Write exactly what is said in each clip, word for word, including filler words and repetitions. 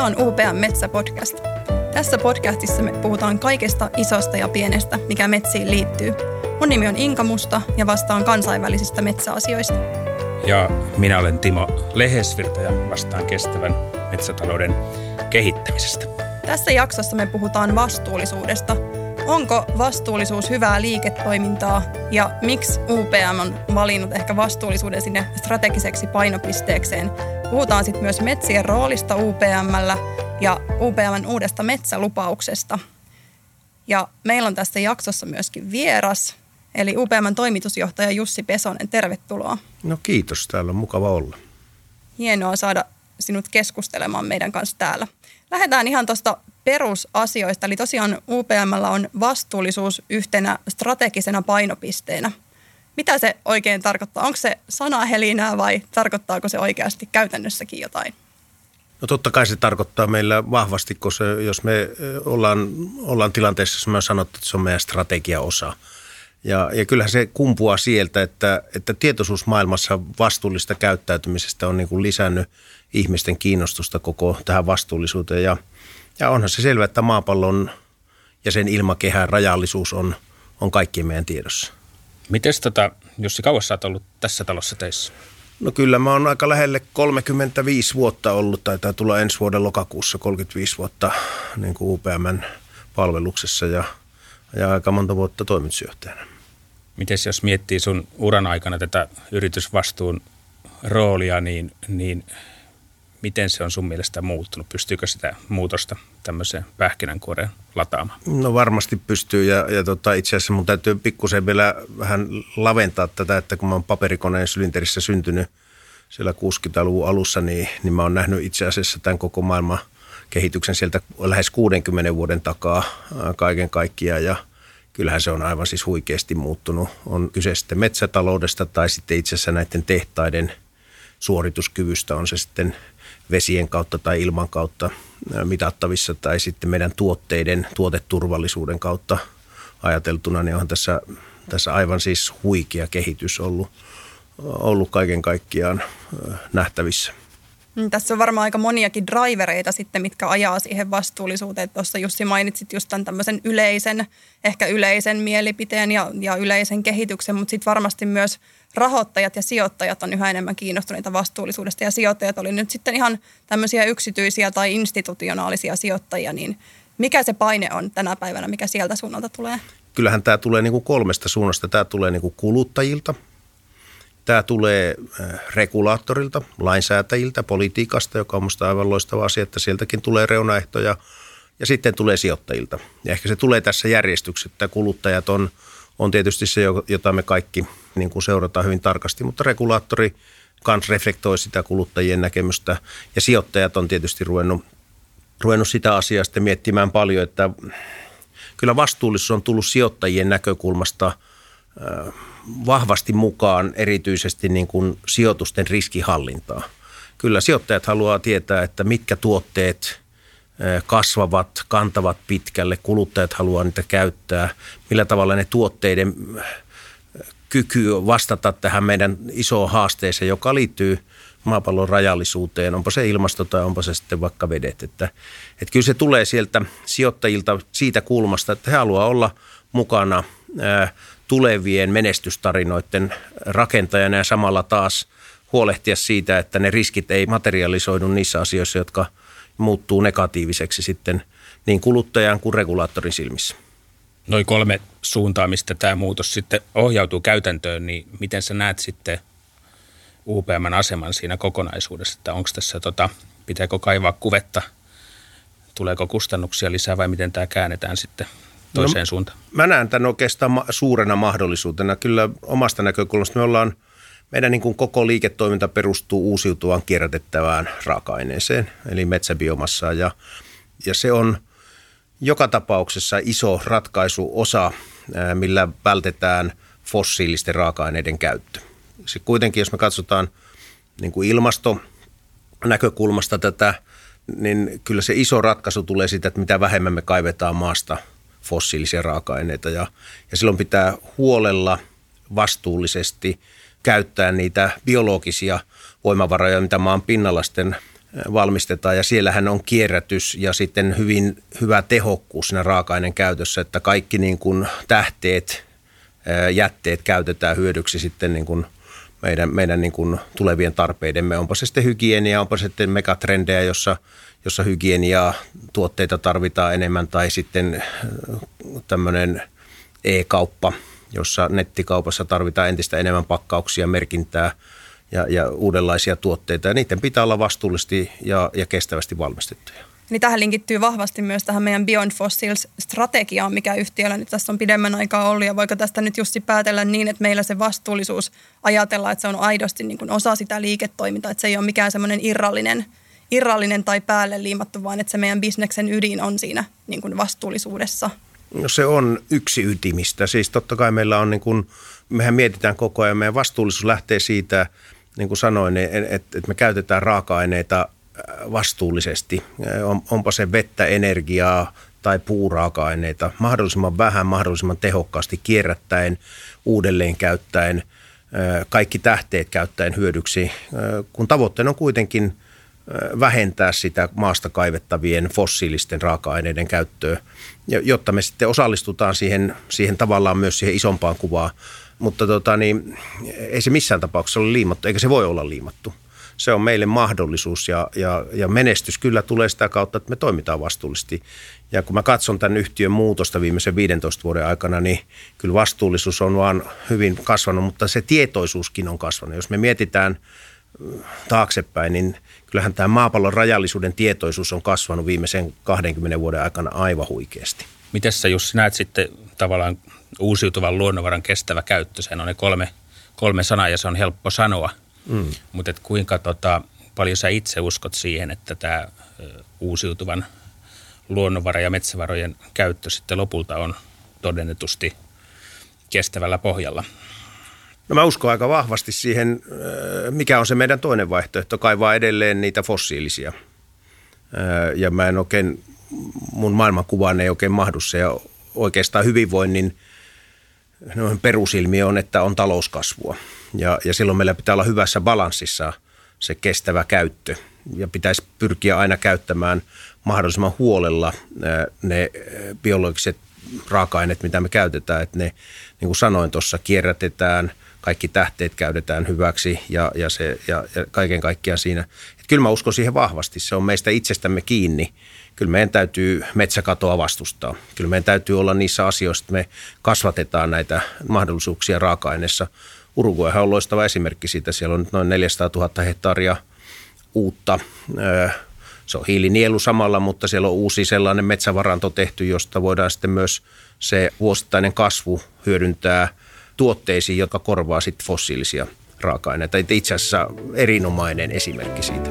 Tämä on Upea Metsäpodcast. Tässä podcastissa me puhutaan kaikesta isosta ja pienestä, mikä metsiin liittyy. Mun nimi on Inka Musta ja vastaan kansainvälisistä metsäasioista. Ja minä olen Timo Lehesvirta ja vastaan kestävän metsätalouden kehittämisestä. Tässä jaksossa me puhutaan vastuullisuudesta. Onko vastuullisuus hyvää liiketoimintaa ja miksi U P M on valinnut ehkä vastuullisuuden sinne strategiseksi painopisteekseen? Puhutaan sitten myös metsien roolista U P M:llä ja U P M:n uudesta metsälupauksesta. Ja meillä on tässä jaksossa myöskin vieras, eli U P M:n toimitusjohtaja Jussi Pesonen. Tervetuloa. No kiitos, täällä on mukava olla. Hienoa saada sinut keskustelemaan meidän kanssa täällä. Lähdetään ihan tuosta perusasioista, eli tosiaan U P M:llä on vastuullisuus yhtenä strategisena painopisteenä. Mitä se oikein tarkoittaa? Onko se sanahelinää vai tarkoittaako se oikeasti käytännössäkin jotain? No totta kai se tarkoittaa meillä vahvasti, koska jos me ollaan, ollaan tilanteessa, jossa me sanottu, että se on meidän strategiaosa. Ja, ja kyllähän se kumpuaa sieltä, että, että tietoisuus maailmassa vastuullista käyttäytymisestä on niin kuin lisännyt ihmisten kiinnostusta koko tähän vastuullisuuteen. Ja, ja onhan se selvää, että maapallon ja sen ilmakehän rajallisuus on, on kaikkien meidän tiedossa. Mites tota, Jussi, kauas sä oot ollut tässä talossa töissä? No kyllä, mä oon aika lähelle kolmekymmentäviisi vuotta ollut, taitaa tulla ensi vuoden lokakuussa kolmekymmentäviisi vuotta niin kuin U P M:n palveluksessa ja, ja aika monta vuotta toimitusjohtajana. Mites jos miettii sun uran aikana tätä yritysvastuun roolia, niin, niin miten se on sun mielestä muuttunut? Pystyykö sitä muutosta tämmöiseen pähkinänkuoreen lataamaan? No varmasti pystyy ja, ja tota, itse asiassa mun täytyy pikkusen vielä vähän laventaa tätä, että kun mä oon paperikoneen sylinterissä syntynyt siellä kuusikymmentäluvun alussa, niin, niin mä oon nähnyt itse asiassa tämän koko maailman kehityksen sieltä lähes kuudenkymmenen vuoden takaa kaiken kaikkiaan ja kyllähän se on aivan siis huikeasti muuttunut. On kyse sitten metsätaloudesta tai sitten itse asiassa näiden tehtaiden suorituskyvystä, on se sitten vesien kautta tai ilman kautta mitattavissa tai sitten meidän tuotteiden tuoteturvallisuuden kautta ajateltuna, niin onhan tässä, tässä aivan siis huikea kehitys ollut, ollut kaiken kaikkiaan nähtävissä. Tässä on varmaan aika moniakin drivereita sitten, mitkä ajaa siihen vastuullisuuteen. Tuossa Jussi mainitsit just tämän tämmöisen yleisen, ehkä yleisen mielipiteen ja, ja yleisen kehityksen, mutta sitten varmasti myös rahoittajat ja sijoittajat on yhä enemmän kiinnostuneita vastuullisuudesta ja sijoittajat oli nyt sitten ihan tämmöisiä yksityisiä tai institutionaalisia sijoittajia, niin mikä se paine on tänä päivänä, mikä sieltä suunnalta tulee? Kyllähän tämä tulee niin kuin kolmesta suunnasta. Tämä tulee niin kuin kuluttajilta. Tämä tulee regulaattorilta, lainsäätäjiltä, politiikasta, joka on minusta aivan loistava asia, että sieltäkin tulee reunaehtoja ja sitten tulee sijoittajilta. Ja ehkä se tulee tässä järjestyksessä, että kuluttajat on, on tietysti se, jota me kaikki niin kuin seurataan hyvin tarkasti, mutta regulaattori kans reflektoi sitä kuluttajien näkemystä ja sijoittajat on tietysti ruvennut, ruvennut sitä asiaa sitten miettimään paljon, että kyllä vastuullisuus on tullut sijoittajien näkökulmasta vahvasti mukaan erityisesti niin kuin sijoitusten riskihallintaa. Kyllä sijoittajat haluaa tietää, että mitkä tuotteet kasvavat, kantavat pitkälle, kuluttajat haluaa niitä käyttää, millä tavalla ne tuotteiden kyky vastata tähän meidän isoon haasteeseen, joka liittyy maapallon rajallisuuteen, onpa se ilmasto tai onpa se sitten vaikka vedet. Että, että kyllä se tulee sieltä sijoittajilta siitä kulmasta, että he haluaa olla mukana tulevien menestystarinoiden rakentajana ja samalla taas huolehtia siitä, että ne riskit ei materialisoidu niissä asioissa, jotka muuttuu negatiiviseksi sitten niin kuluttajan kuin regulaattorin silmissä. Noin kolme suuntaa, mistä tämä muutos sitten ohjautuu käytäntöön, niin miten sä näet sitten U P M:n aseman siinä kokonaisuudessa, että onko tässä, tota, pitääkö kaivaa kuvetta, tuleeko kustannuksia lisää vai miten tämä käännetään sitten toiseen no, suuntaan? Mä näen tämän oikeastaan suurena mahdollisuutena. Kyllä omasta näkökulmasta me ollaan, meidän niin kuin koko liiketoiminta perustuu uusiutuvaan kierrätettävään raaka-aineeseen, eli metsäbiomassaan ja, ja se on joka tapauksessa iso ratkaisuosa, millä vältetään fossiilisten raaka-aineiden käyttö. Se kuitenkin, jos me katsotaan niin kuin ilmastonäkökulmasta tätä, niin kyllä se iso ratkaisu tulee siitä, että mitä vähemmän me kaivetaan maasta fossiilisia raaka-aineita. Ja, ja silloin pitää huolella vastuullisesti käyttää niitä biologisia voimavaroja, mitä maan pinnalla sitten valmistetaan, ja siellähän on kierrätys ja sitten hyvin hyvä tehokkuus siinä raaka-aineen käytössä, että kaikki niin kuin tähteet, jätteet käytetään hyödyksi sitten niin kuin meidän, meidän niin kuin tulevien tarpeidemme. Onpa se sitten hygienia, onpa se sitten megatrendejä, jossa, jossa hygieniaa, tuotteita tarvitaan enemmän, tai sitten tämmöinen e-kauppa, jossa nettikaupassa tarvitaan entistä enemmän pakkauksia, merkintää ja, ja uudenlaisia tuotteita, ja niiden pitää olla vastuullisesti ja, ja kestävästi valmistettuja. Eli tähän linkittyy vahvasti myös tähän meidän Beyond Fossils-strategiaan, mikä yhtiöllä nyt tässä on pidemmän aikaa ollut, ja voiko tästä nyt Jussi päätellä niin, että meillä se vastuullisuus ajatella, että se on aidosti niin kuin osa sitä liiketoimintaa, että se ei ole mikään semmoinen irrallinen, irrallinen tai päälle liimattu, vaan että se meidän bisneksen ydin on siinä niin kuin vastuullisuudessa. No se on yksi ytimistä. Siis totta kai meillä on, niin kuin, mehän mietitään koko ajan, meidän vastuullisuus lähtee siitä, niin kuin sanoin, että et me käytetään raaka-aineita vastuullisesti. On, onpa se vettä, energiaa tai puuraaka-aineita. Mahdollisimman vähän, mahdollisimman tehokkaasti kierrättäen, uudelleen käyttäen, kaikki tähteet käyttäen hyödyksi, kun tavoitteena on kuitenkin vähentää sitä maasta kaivettavien fossiilisten raaka-aineiden käyttöä, jotta me sitten osallistutaan siihen, siihen tavallaan myös siihen isompaan kuvaan. Mutta tota, niin, ei se missään tapauksessa ole liimattu, eikä se voi olla liimattu. Se on meille mahdollisuus ja, ja, ja menestys kyllä tulee sitä kautta, että me toimitaan vastuullisesti. Ja kun mä katson tämän yhtiön muutosta viimeisen viidentoista vuoden aikana, niin kyllä vastuullisuus on vaan hyvin kasvanut, mutta se tietoisuuskin on kasvanut. Jos me mietitään taaksepäin, niin kyllähän tämä maapallon rajallisuuden tietoisuus on kasvanut viimeisen kahdenkymmenen vuoden aikana aivan huikeasti. Miten sä, Jussi, näet sitten tavallaan uusiutuvan luonnonvaran kestävä käyttö? Sehän on ne kolme, kolme sanaa ja se on helppo sanoa, mm. mutta kuinka tota, paljon sä itse uskot siihen, että tämä uusiutuvan luonnonvara- ja metsävarojen käyttö sitten lopulta on todennetusti kestävällä pohjalla? No mä uskon aika vahvasti siihen, mikä on se meidän toinen vaihtoehto, kaivaa edelleen niitä fossiilisia. Ja mä en oikein, mun maailmankuvaan ei oikein mahdu se. Ja oikeastaan hyvinvoinnin perusilmiö on, että on talouskasvua. Ja, ja silloin meillä pitää olla hyvässä balanssissa se kestävä käyttö. Ja pitäisi pyrkiä aina käyttämään mahdollisimman huolella ne biologiset raaka-aineet, mitä me käytetään. Että ne, niin kuin sanoin tuossa, kierrätetään. Kaikki tähteet käytetään hyväksi ja, ja, se, ja, ja kaiken kaikkiaan siinä. Et kyllä mä uskon siihen vahvasti. Se on meistä itsestämme kiinni. Kyllä meidän täytyy metsäkatoa vastustaa. Kyllä meidän täytyy olla niissä asioissa, että me kasvatetaan näitä mahdollisuuksia raaka-aineissa. Uruguayhan on loistava esimerkki siitä. Siellä on nyt noin neljäsataatuhatta hehtaaria uutta. Se on hiilinielu samalla, mutta siellä on uusi sellainen metsävaranto tehty, josta voidaan sitten myös se vuosittainen kasvu hyödyntää tuotteisiin, jotka korvaa sitten fossiilisia raaka-aineita. Itse asiassa erinomainen esimerkki siitä.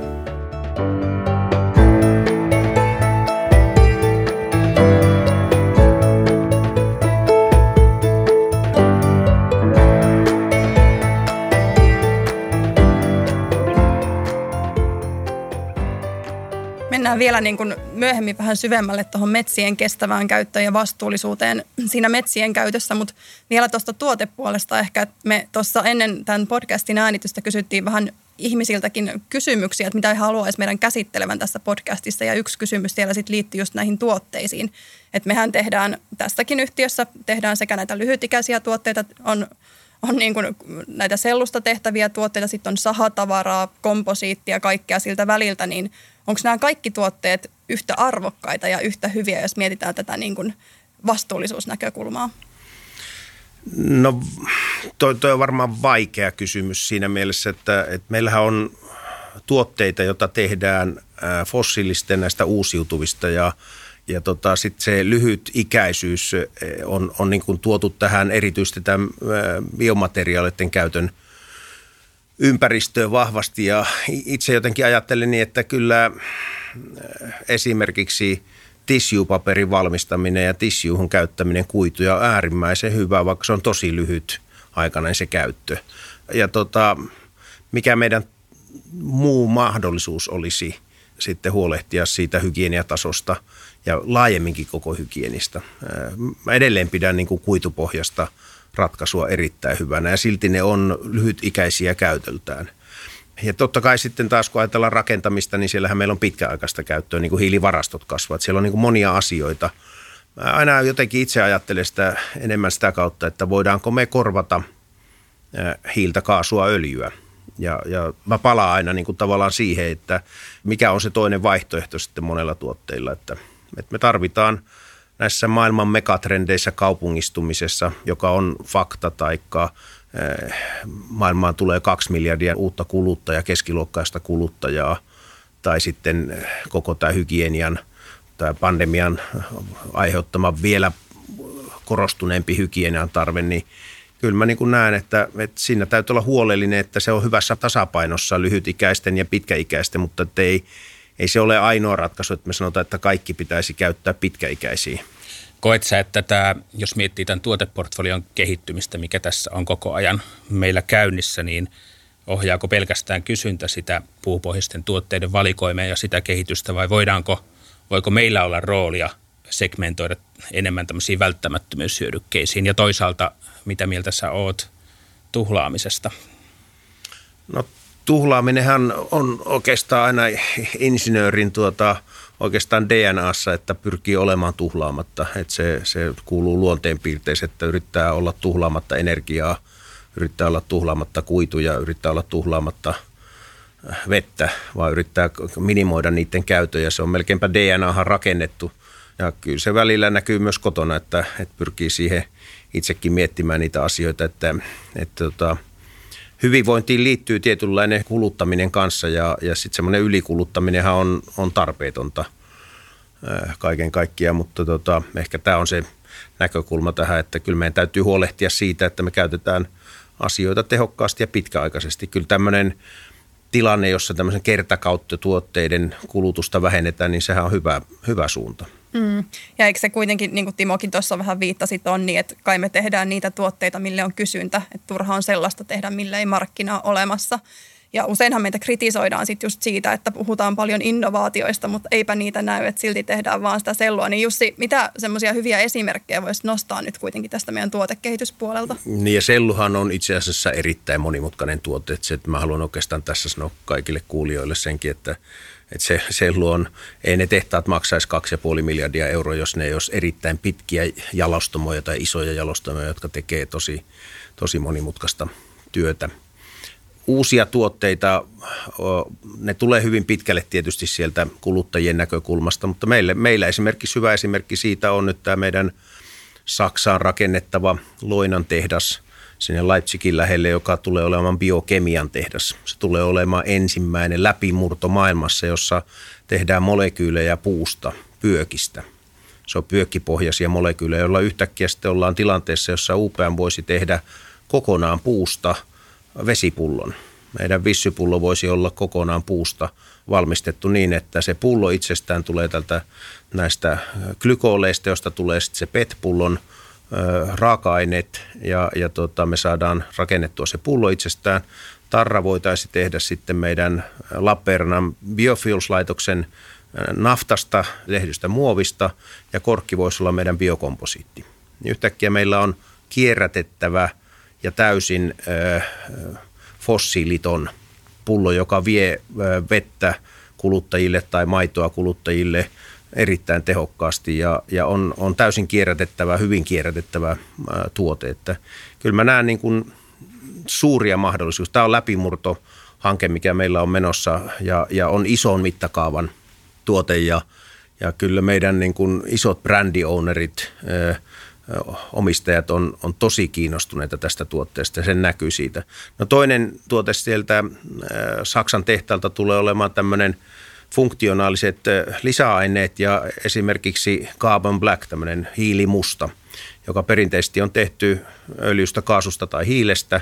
Mennään vielä niin kuin myöhemmin vähän syvemmälle tuohon metsien kestävään käyttöön ja vastuullisuuteen siinä metsien käytössä, mutta vielä tuosta tuotepuolesta ehkä, että me tuossa ennen tämän podcastin äänitystä kysyttiin vähän ihmisiltäkin kysymyksiä, että mitä he haluaisi meidän käsittelevän tässä podcastissa, ja yksi kysymys siellä sitten liittyy just näihin tuotteisiin, että mehän tehdään tässäkin yhtiössä, tehdään sekä näitä lyhytikäisiä tuotteita, on On niin kuin näitä sellusta tehtäviä tuotteita, sitten on sahatavaraa, komposiittia, kaikkea siltä väliltä, niin onko nämä kaikki tuotteet yhtä arvokkaita ja yhtä hyviä, jos mietitään tätä niin kuin vastuullisuusnäkökulmaa? No toi, toi on varmaan vaikea kysymys siinä mielessä, että, että meillähän on tuotteita, joita tehdään fossiilisten näistä uusiutuvista ja Ja tota, sitten se lyhytikäisyys on, on niin kuin tuotu tähän erityisesti tämän biomateriaalien käytön ympäristöön vahvasti. Ja itse jotenkin ajattelin niin, että kyllä esimerkiksi tissupaperin valmistaminen ja tissuuhun käyttäminen kuituja on äärimmäisen hyvä, vaikka se on tosi lyhyt aikainen se käyttö. Ja tota, mikä meidän muu mahdollisuus olisi sitten huolehtia siitä hygieniatasosta ja laajemminkin koko hygienistä. Mä edelleen pidän niin kuin kuitupohjasta ratkaisua erittäin hyvänä ja silti ne on lyhytikäisiä käytöltään. Ja totta kai sitten taas, kun ajatellaan rakentamista, niin siellähän meillä on pitkäaikaista käyttöä, niin kuin hiilivarastot kasvavat. Siellä on niin kuin monia asioita. Mä aina jotenkin itse ajattelen sitä enemmän sitä kautta, että voidaanko me korvata hiiltä, kaasua, öljyä. Ja, ja mä palaan aina niin kuin tavallaan siihen, että mikä on se toinen vaihtoehto sitten monella tuotteilla. Että, että me tarvitaan näissä maailman megatrendeissä kaupungistumisessa, joka on fakta, taikka maailmaan tulee kaksi miljardia uutta kuluttajaa, keskiluokkaista kuluttajaa, tai sitten koko tämä hygienian tai pandemian aiheuttama vielä korostuneempi hygienian tarve, niin kyllä mä niin kuin näen, että, että siinä täytyy olla huolellinen, että se on hyvässä tasapainossa lyhytikäisten ja pitkäikäisten, mutta ei, ei se ole ainoa ratkaisu, että me sanotaan, että kaikki pitäisi käyttää pitkäikäisiä. Koet sä, että tämä, jos miettii tämän tuoteportfolion kehittymistä, mikä tässä on koko ajan meillä käynnissä, niin ohjaako pelkästään kysyntä sitä puupohjaisten tuotteiden valikoimia ja sitä kehitystä, vai voidaanko, voiko meillä olla roolia segmentoida enemmän tämmöisiin välttämättömyyshyödykkeisiin, ja toisaalta mitä mieltä sä oot tuhlaamisesta? No tuhlaaminenhan on oikeastaan aina insinöörin tuota... Oikeastaan D N A:ssa, että pyrkii olemaan tuhlaamatta, että se, se kuuluu luonteenpiirteeseen, että yrittää olla tuhlaamatta energiaa, yrittää olla tuhlaamatta kuituja, yrittää olla tuhlaamatta vettä, vaan yrittää minimoida niiden käytön, ja se on melkeinpä D N A:han rakennettu. Ja kyllä se välillä näkyy myös kotona, että, että pyrkii siihen itsekin miettimään niitä asioita, että, että, että hyvinvointiin liittyy tietynlainen kuluttaminen kanssa, ja, ja sitten semmoinen ylikuluttaminenhan on, on tarpeetonta äh, kaiken kaikkiaan, mutta tota, ehkä tämä on se näkökulma tähän, että kyllä meidän täytyy huolehtia siitä, että me käytetään asioita tehokkaasti ja pitkäaikaisesti. Kyllä tämmöinen tilanne, jossa tämmöisen kertakauttotuotteiden kulutusta vähennetään, niin sehän on hyvä, hyvä suunta. Mm. Ja eikö se kuitenkin, niin kuin Timokin tuossa vähän viittasit, on niin, että kai me tehdään niitä tuotteita, mille on kysyntä. Että turha on sellaista tehdä, mille ei markkinaa olemassa. Ja useinhan meitä kritisoidaan sit just siitä, että puhutaan paljon innovaatioista, mutta eipä niitä näy, että silti tehdään vaan sitä sellua. Niin Jussi, mitä semmoisia hyviä esimerkkejä voisi nostaa nyt kuitenkin tästä meidän tuotekehityspuolelta? Niin, ja selluhan on itse asiassa erittäin monimutkainen tuote. Että se, että mä haluan oikeastaan tässä sanoa kaikille kuulijoille senkin, että Että se, se luon, ei ne tehtaat maksaisi kaksi pilkku viisi miljardia euroa, jos ne ei olisi erittäin pitkiä jalostamoja tai isoja jalostamoja, jotka tekee tosi, tosi monimutkaista työtä. Uusia tuotteita, ne tulee hyvin pitkälle tietysti sieltä kuluttajien näkökulmasta, mutta meille, meillä esimerkiksi hyvä esimerkki siitä on nyt tämä meidän Saksaan rakennettava Loinan tehdas sinne Leipzigin lähelle, joka tulee olemaan biokemian tehdas. Se tulee olemaan ensimmäinen läpimurto maailmassa, jossa tehdään molekyylejä puusta, pyökistä. Se on pyökkipohjaisia molekyylejä, joilla yhtäkkiä sitten ollaan tilanteessa, jossa U P M voisi tehdä kokonaan puusta vesipullon. Meidän vissypullo voisi olla kokonaan puusta valmistettu niin, että se pullo itsestään tulee tältä näistä glykooleista, josta tulee sitten se P E T-pullon raaka-aineet, ja, ja tota, me saadaan rakennettua se pullo itsestään. Tarra voitaisiin tehdä sitten meidän Lappeenrannan biofuels-laitoksen naftasta, tehdystä muovista, ja korkki voisi olla meidän biokomposiitti. Yhtäkkiä meillä on kierrätettävä ja täysin äh, fossiiliton pullo, joka vie äh, vettä kuluttajille tai maitoa kuluttajille erittäin tehokkaasti, ja, ja on, on täysin kierrätettävä, hyvin kierrätettävä ää, tuote. Että kyllä mä näen niin kuin suuria mahdollisuuksia. Tämä on läpimurtohanke, mikä meillä on menossa, ja, ja on ison mittakaavan tuote, ja, ja kyllä meidän niin kuin isot brändi-ownerit, ää, omistajat on, on tosi kiinnostuneita tästä tuotteesta, ja sen näkyy siitä. No toinen tuote sieltä ää, Saksan tehtaalta tulee olemaan tämmöinen funktionaaliset lisäaineet, ja esimerkiksi carbon black, tämmöinen hiilimusta, joka perinteisesti on tehty öljystä, kaasusta tai hiilestä.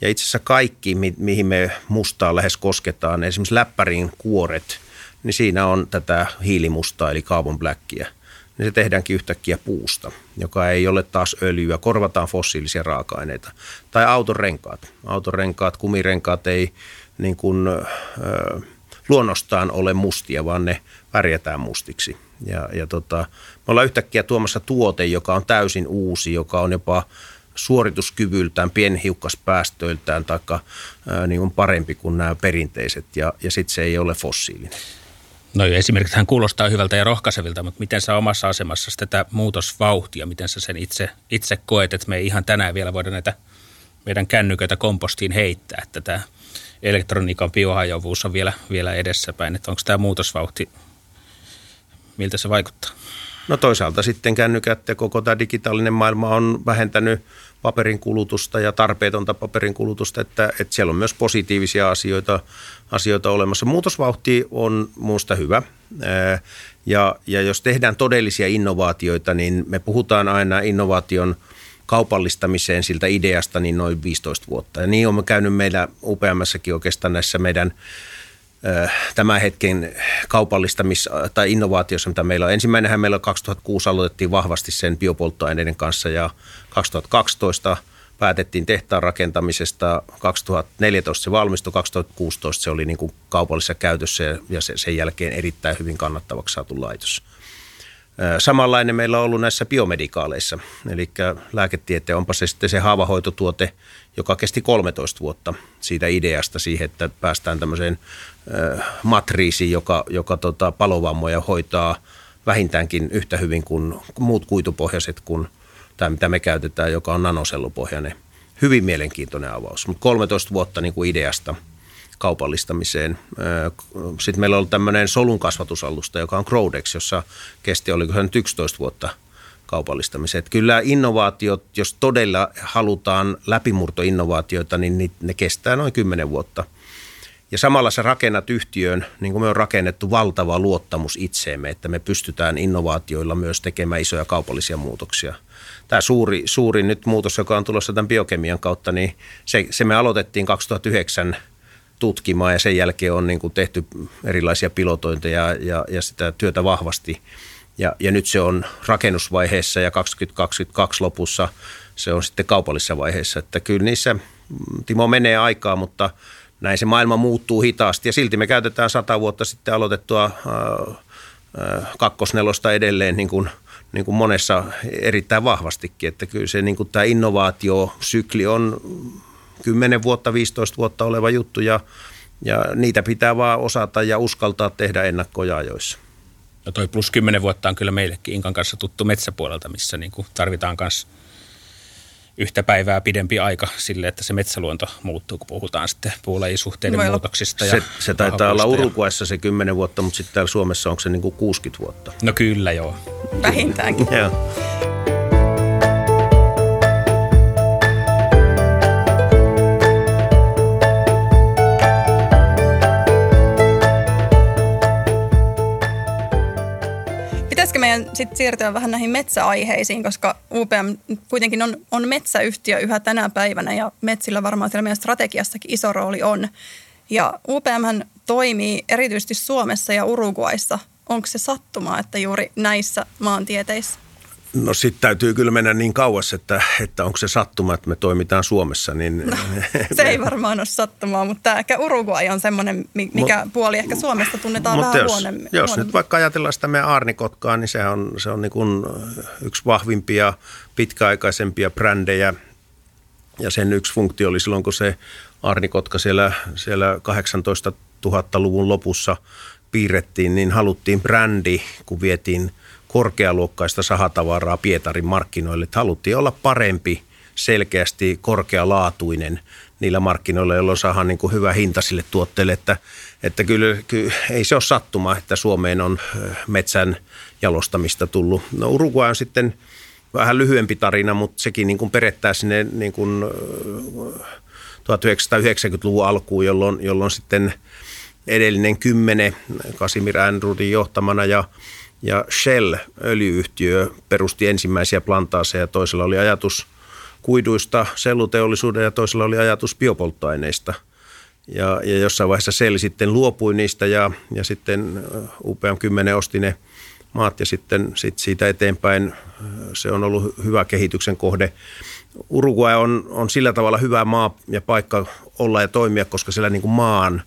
Ja itse asiassa kaikki, mihin me mustaa lähes kosketaan, esimerkiksi läppärin kuoret, niin siinä on tätä hiilimustaa eli carbon blackia. Niin se tehdäänkin yhtäkkiä puusta, joka ei ole taas öljyä, korvataan fossiilisia raaka-aineita. Tai autorenkaat. Autorenkaat, kumirenkaat ei niin kuin Öö, luonnostaan ole mustia, vaan ne värjätään mustiksi. Ja, ja tota, me ollaan yhtäkkiä tuomassa tuote, joka on täysin uusi, joka on jopa suorituskyvyltään, pienhiukkaspäästöiltään tai niin parempi kuin nämä perinteiset ja, ja sitten se ei ole fossiilinen. No esimerkiksi hän kuulostaa hyvältä ja rohkaisevilta, mutta miten sä omassa asemassa tätä muutosvauhtia, miten sä sen itse, itse koet, että me ei ihan tänään vielä voida näitä meidän kännyköitä kompostiin heittää, että tämä elektroniikan biohajoavuus on vielä, vielä edessäpäin, että onko tämä muutosvauhti, miltä se vaikuttaa? No toisaalta sitten kännykät ja koko tämä digitaalinen maailma on vähentänyt paperin kulutusta ja tarpeetonta paperin kulutusta, että, että siellä on myös positiivisia asioita, asioita olemassa. Muutosvauhti on minusta hyvä ja, ja jos tehdään todellisia innovaatioita, niin me puhutaan aina innovaation kaupallistamiseen siltä ideasta niin noin viisitoista vuotta. Ja niin on käynyt meillä U P M:ssäkin oikeastaan näissä meidän tämän hetken kaupallistamis- tai innovaatiossa, mitä meillä on. Ensimmäinenhän meillä kaksituhattakuusi aloitettiin vahvasti sen biopolttoaineiden kanssa ja kaksituhattakaksitoista päätettiin tehtaan rakentamisesta. kaksituhattaneljätoista se valmistui, kaksituhattakuusitoista se oli niin kuin kaupallisessa käytössä ja sen jälkeen erittäin hyvin kannattavaksi saatu laitos. Samanlainen meillä on ollut näissä biomedikaaleissa, eli lääketieteen, onpa se sitten se haavahoitotuote, joka kesti kolmetoista vuotta siitä ideasta siihen, että päästään tämmöiseen matriisiin, joka, joka tota palovammoja hoitaa vähintäänkin yhtä hyvin kuin muut kuitupohjaiset kuin tämä, mitä me käytetään, joka on nanosellupohjainen. Hyvin mielenkiintoinen avaus, mutta kolmetoista vuotta niin kuin ideasta kaupallistamiseen. Sitten meillä on ollut tämmöinen solun kasvatusalusta, joka on Growdex, jossa kesti, oliko se nyt yksitoista vuotta kaupallistamiseen. Että kyllä innovaatiot, jos todella halutaan läpimurtoinnovaatioita, niin ne kestää noin kymmenen vuotta. Ja samalla sä rakennat yhtiöön, niin kuin me on rakennettu, valtava luottamus itseemme, että me pystytään innovaatioilla myös tekemään isoja kaupallisia muutoksia. Tämä suuri, suuri nyt muutos, joka on tulossa tämän biokemian kautta, niin se, se me aloitettiin kaksituhattayhdeksän tutkimaan ja sen jälkeen on niin kuin tehty erilaisia pilotointeja ja, ja sitä työtä vahvasti. Ja, ja nyt se on rakennusvaiheessa ja kaksituhattakaksikymmentäkaksi lopussa se on sitten kaupallisessa vaiheessa. Että kyllä niissä, Timo, menee aikaa, mutta näin se maailma muuttuu hitaasti ja silti me käytetään sata vuotta sitten aloitettua ää, ää, kakkosnelosta edelleen niin kuin, niin kuin monessa erittäin vahvastikin. Että kyllä se niin kuin tämä innovaatiosykli on kymmenen vuotta, viisitoista vuotta oleva juttu ja, ja niitä pitää vaan osata ja uskaltaa tehdä ennakkoja ajoissa. No toi plus kymmenen vuotta on kyllä meillekin Inkan kanssa tuttu metsäpuolelta, missä niin kuin tarvitaan myös yhtä päivää pidempi aika sille, että se metsäluonto muuttuu, kun puhutaan sitten puulajisuhteiden no, muutoksista. Ja se se taitaa olla Uruguayssa se kymmenen vuotta, mutta sitten täällä Suomessa onko se niin kuin kuusikymmentä vuotta? No kyllä joo. Vähintäänkin. Joo. Meidän sitten siirtyä vähän näihin metsäaiheisiin, koska U P M kuitenkin on, on metsäyhtiö yhä tänä päivänä ja metsillä varmaan siellä meidän strategiassakin iso rooli on. Ja U P M:hän toimii erityisesti Suomessa ja Uruguayssa. Onko se sattumaa, että juuri näissä maantieteissä? No sitten täytyy kyllä mennä niin kauas, että, että onko se sattuma, että me toimitaan Suomessa. Niin no, se ei varmaan ole sattumaa, mutta ehkä Uruguay on semmoinen, mikä Mut, puoli ehkä Suomesta tunnetaan vähän jos, huonommin. Jos nyt vaikka ajatellaan sitä meidän aarnikotkaa, niin sehän on, se on niin kuin yksi vahvimpia, pitkäaikaisempia brändejä. Ja sen yksi funktio oli silloin, kun se aarnikotka siellä, siellä kahdeksantoistatuhatta-luvun lopussa piirrettiin, niin haluttiin brändi, kun vietiin korkealuokkaista sahatavaraa Pietarin markkinoille. Että haluttiin olla parempi, selkeästi korkealaatuinen niillä markkinoilla, jolloin saadaan niin kuin hyvä hinta sille tuotteelle. Että, että kyllä, kyllä ei se ole sattuma, että Suomeen on metsän jalostamista tullut. No Uruguay on sitten vähän lyhyempi tarina, mutta sekin niin kuin perettää sinne niin kuin tuhatyhdeksänsataayhdeksänkymmentäluvun alkuun, jolloin, jolloin sitten edellinen kymmenen Casimir Ehrnroothin johtamana ja Ja Shell-öljyyhtiö perusti ensimmäisiä plantaaseja. Toisella oli ajatus kuiduista selluteollisuuden ja toisella oli ajatus biopolttoaineista. Ja, ja jossain vaiheessa Shell sitten luopui niistä ja, ja sitten U P M kymmenen osti ne maat ja sitten sit siitä eteenpäin se on ollut hyvä kehityksen kohde. Uruguay on, on sillä tavalla hyvä maa ja paikka olla ja toimia, koska siellä niin kuin maan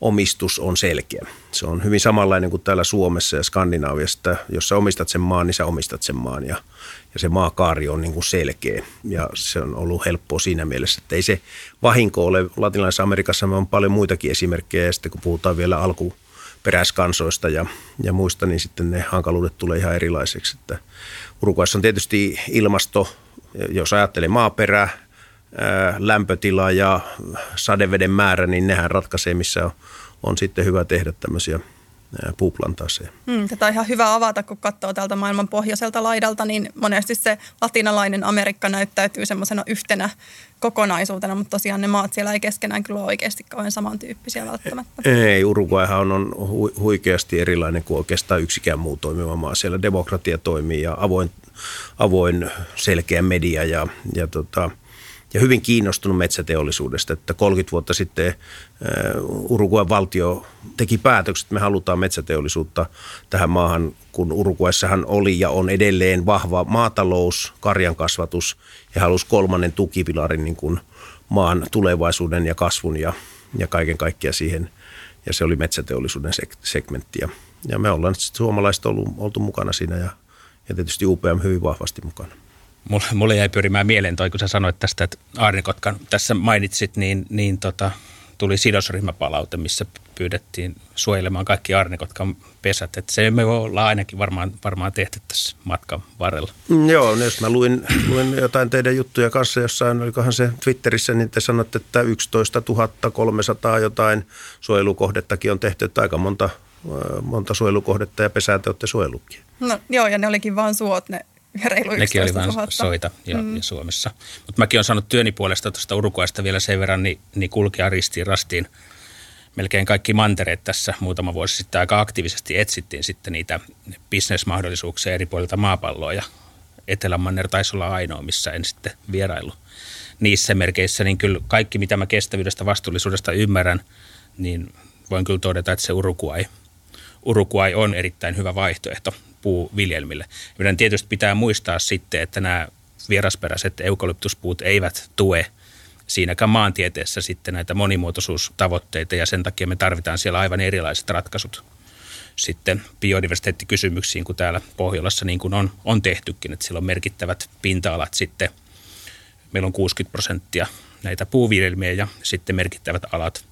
omistus on selkeä. Se on hyvin samanlainen kuin täällä Suomessa ja Skandinaaviassa, jos sä omistat sen maan, niin sä omistat sen maan ja, ja se maakaari on niin kuin selkeä ja se on ollut helppoa siinä mielessä, että ei se vahinko ole. Latinalaisessa Amerikassa on paljon muitakin esimerkkejä ja sitten kun puhutaan vielä alkuperäiskansoista ja, ja muista, niin sitten ne hankaluudet tulee ihan erilaiseksi. Että Uruguayssa on tietysti ilmasto, jos ajattelee maaperää, lämpötila ja sadeveden määrä, niin nehän ratkaisee, missä on, on sitten hyvä tehdä tämmöisiä puuplantaaseja. Hmm, tätä on ihan hyvä avata, kun katsoo täältä maailman pohjoiselta laidalta, niin monesti se latinalainen Amerikka näyttäytyy semmoisena yhtenä kokonaisuutena, mutta tosiaan ne maat siellä ei keskenään kyllä ole oikeasti kauhean samantyyppisiä välttämättä. Ei, Uruguayhan on huikeasti erilainen kuin oikeastaan yksikään muu toimiva maa. Siellä demokratia toimii ja avoin, avoin selkeä media ja, ja tota, ja hyvin kiinnostunut metsäteollisuudesta, että kolmekymmentä vuotta sitten Uruguayn valtio teki päätökset, että me halutaan metsäteollisuutta tähän maahan, kun Uruguayssahan oli ja on edelleen vahva maatalous, karjankasvatus ja halusi kolmannen tukipilarin niin kuin maan tulevaisuuden ja kasvun ja, ja kaiken kaikkiaan siihen. Ja se oli metsäteollisuuden segmentti. Ja me ollaan suomalaiset ollut, oltu mukana siinä ja, ja tietysti U P M hyvin vahvasti mukana. Mulle jäi pyörimään mieleen toi, kun sä sanoit tästä, että aarnikotkan tässä mainitsit, niin, niin tota, tuli sidosryhmäpalaute, missä pyydettiin suojelemaan kaikki aarnikotkan pesät. Et se me voi olla ainakin varmaan, varmaan tehty tässä matkan varrella. Joo, jos mä luin, luin jotain teidän juttuja kanssa jossain, olikohan se Twitterissä, niin te sanotte, että yksitoistatuhatta kolmesataa jotain suojelukohdettakin on tehty, että aika monta, monta suojelukohdetta ja pesää te olette suojelutkin. No joo, ja ne olikin vaan suot ne. Nekin oli vähän soita ja, mm. ja Suomessa. Mutta mäkin olen saanut työni puolesta tuosta Uruguaysta vielä sen verran, niin, niin kulkea ristiin rastiin. Melkein kaikki mantereet tässä muutama vuosi sitten aika aktiivisesti etsittiin sitten niitä bisnesmahdollisuuksia eri puolilta maapalloa. Ja Etelänmanner taisi olla ainoa, missä en sitten vierailu niissä merkeissä. Niin kyllä kaikki, mitä mä kestävyydestä, vastuullisuudesta ymmärrän, niin voin kyllä todeta, että se Uruguay, Uruguay on erittäin hyvä vaihtoehto puuviljelmille. Meidän tietysti pitää muistaa sitten, että nämä vierasperäiset eukalyptuspuut eivät tue siinäkään maantieteessä sitten näitä monimuotoisuustavoitteita ja sen takia me tarvitaan siellä aivan erilaiset ratkaisut sitten biodiversiteettikysymyksiin kuin täällä Pohjolassa niin kuin on, on tehtykin, että siellä on merkittävät pinta-alat sitten. Meillä on kuusikymmentä prosenttia näitä puuviljelmiä ja sitten merkittävät alat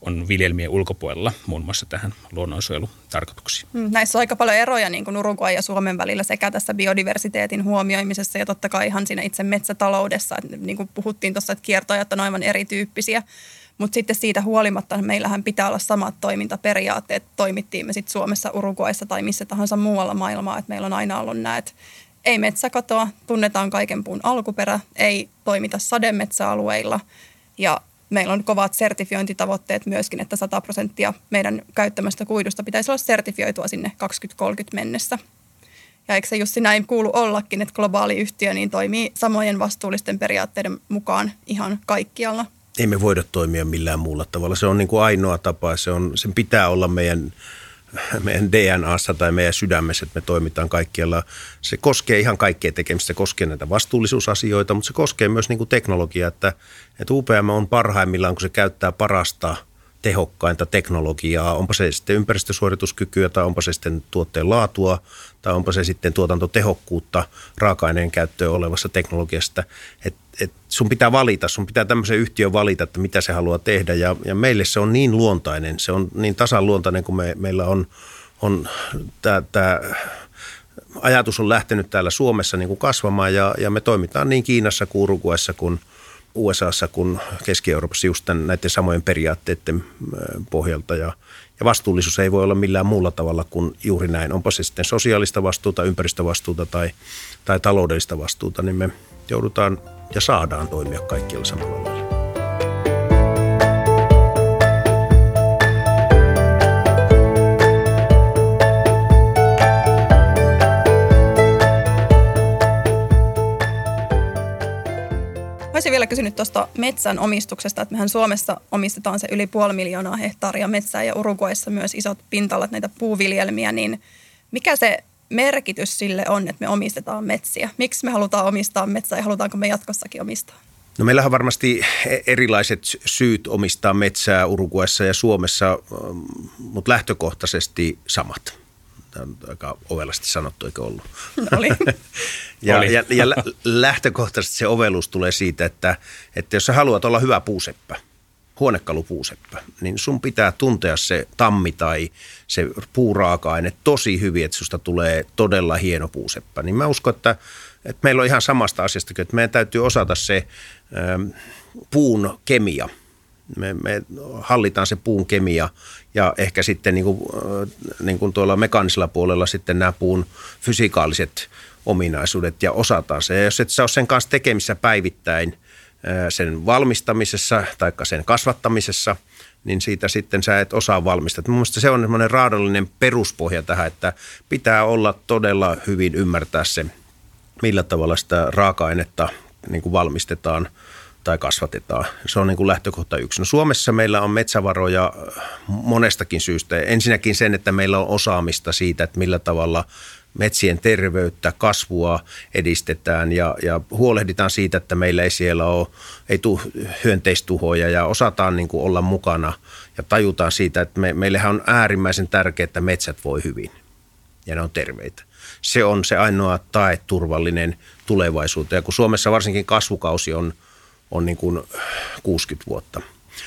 on viljelmien ulkopuolella muun muassa tähän luonnonsuojelutarkoituksiin. Näissä on aika paljon eroja niin kuin Uruguayn ja Suomen välillä sekä tässä biodiversiteetin huomioimisessa ja totta kai ihan siinä itse metsätaloudessa. Et niin kuin puhuttiin tuossa, että kiertojat on aivan erityyppisiä, mutta sitten siitä huolimatta meillähän pitää olla samat toimintaperiaatteet. Toimittiin me sitten Suomessa, Uruguayssa tai missä tahansa muualla maailmaa, että meillä on aina ollut nämä, että ei metsäkatoa, tunnetaan kaiken puun alkuperä, ei toimita sademetsäalueilla ja meillä on kovat sertifiointitavoitteet myöskin, että sata prosenttia meidän käyttämästä kuidusta pitäisi olla sertifioitua sinne kaksituhattakolmekymmentä mennessä. Ja eikö se just näin kuulu ollakin, että globaali yhtiö niin toimii samojen vastuullisten periaatteiden mukaan ihan kaikkialla? Ei me voida toimia millään muulla tavalla. Se on niin kuin ainoa tapa. Se on, sen pitää olla meidän, meidän D N A:ssa tai meidän sydämessä, että me toimitaan kaikkialla. Se koskee ihan kaikkea tekemistä. Se koskee näitä vastuullisuusasioita, mutta se koskee myös niin kuin teknologiaa, että Että U P M on parhaimmillaan, kun se käyttää parasta, tehokkainta teknologiaa, onpa se sitten ympäristösuorituskykyä tai onpa se sitten tuotteen laatua tai onpa se sitten tuotantotehokkuutta raaka-aineen käyttöön olevassa teknologiasta. Et, et sun pitää valita, sun pitää tämmöisen yhtiön valita, että mitä se haluaa tehdä ja, ja meille se on niin luontainen, se on niin tasan luontainen kuin me, meillä on, on tämä ajatus on lähtenyt täällä Suomessa niin kuin kasvamaan ja, ja me toimitaan niin Kiinassa kuin Uruguayssa kuin U S A:ssa kuin Keski-Euroopassa just tämän, näiden samojen periaatteiden pohjalta ja, ja vastuullisuus ei voi olla millään muulla tavalla kuin juuri näin. Onpa se sitten sosiaalista vastuuta, ympäristövastuuta tai, tai taloudellista vastuuta, niin me joudutaan ja saadaan toimia kaikkialla samalla lailla. Olisin vielä kysynyt tuosta metsän omistuksesta, että mehän Suomessa omistetaan se yli puoli miljoonaa hehtaaria metsää ja Uruguayssa myös isot pinta-alat näitä puuviljelmiä, niin mikä se merkitys sille on, että me omistetaan metsiä? Miksi me halutaan omistaa metsää ja halutaanko me jatkossakin omistaa? No meillähän varmasti erilaiset syyt omistaa metsää Uruguayssa ja Suomessa, mutta lähtökohtaisesti samat. Tämä on aika ovelasti sanottu, eikö ollut? Oli. ja, Oli. ja, ja lähtökohtaisesti se ovelus tulee siitä, että, että jos sä haluat olla hyvä puuseppä, huonekalupuuseppä, niin sun pitää tuntea se tammi tai se puuraaka-aine tosi hyvin, että susta tulee todella hieno puuseppä. Niin mä uskon, että, että meillä on ihan samasta asiasta, että meidän täytyy osata se ähm, puun kemia. Me, me hallitaan se puun kemia ja ehkä sitten niin kuin, niin kuin tuolla mekaanisella puolella sitten nämä puun fysikaaliset ominaisuudet ja osataan se. Ja jos et sä ole sen kanssa tekemissä päivittäin sen valmistamisessa tai sen kasvattamisessa, niin siitä sitten sä et osaa valmistaa. Mun mielestä se on semmoinen raadollinen peruspohja tähän, että pitää olla todella hyvin ymmärtää se, millä tavalla sitä raaka-ainetta niin kuin valmistetaan tai kasvatetaan. Se on niin kuin lähtökohta yksi. No Suomessa meillä on metsävaroja monestakin syystä. Ensinnäkin sen, että meillä on osaamista siitä, että millä tavalla metsien terveyttä, kasvua edistetään ja, ja huolehditaan siitä, että meillä ei siellä ole, ei tule hyönteistuhoja ja osataan niin kuin olla mukana ja tajutaan siitä, että me, meillähän on äärimmäisen tärkeää, että metsät voi hyvin ja ne on terveitä. Se on se ainoa tae turvallinen tulevaisuuteen. Ja kun Suomessa varsinkin kasvukausi on on niin kuin kuusikymmentä vuotta.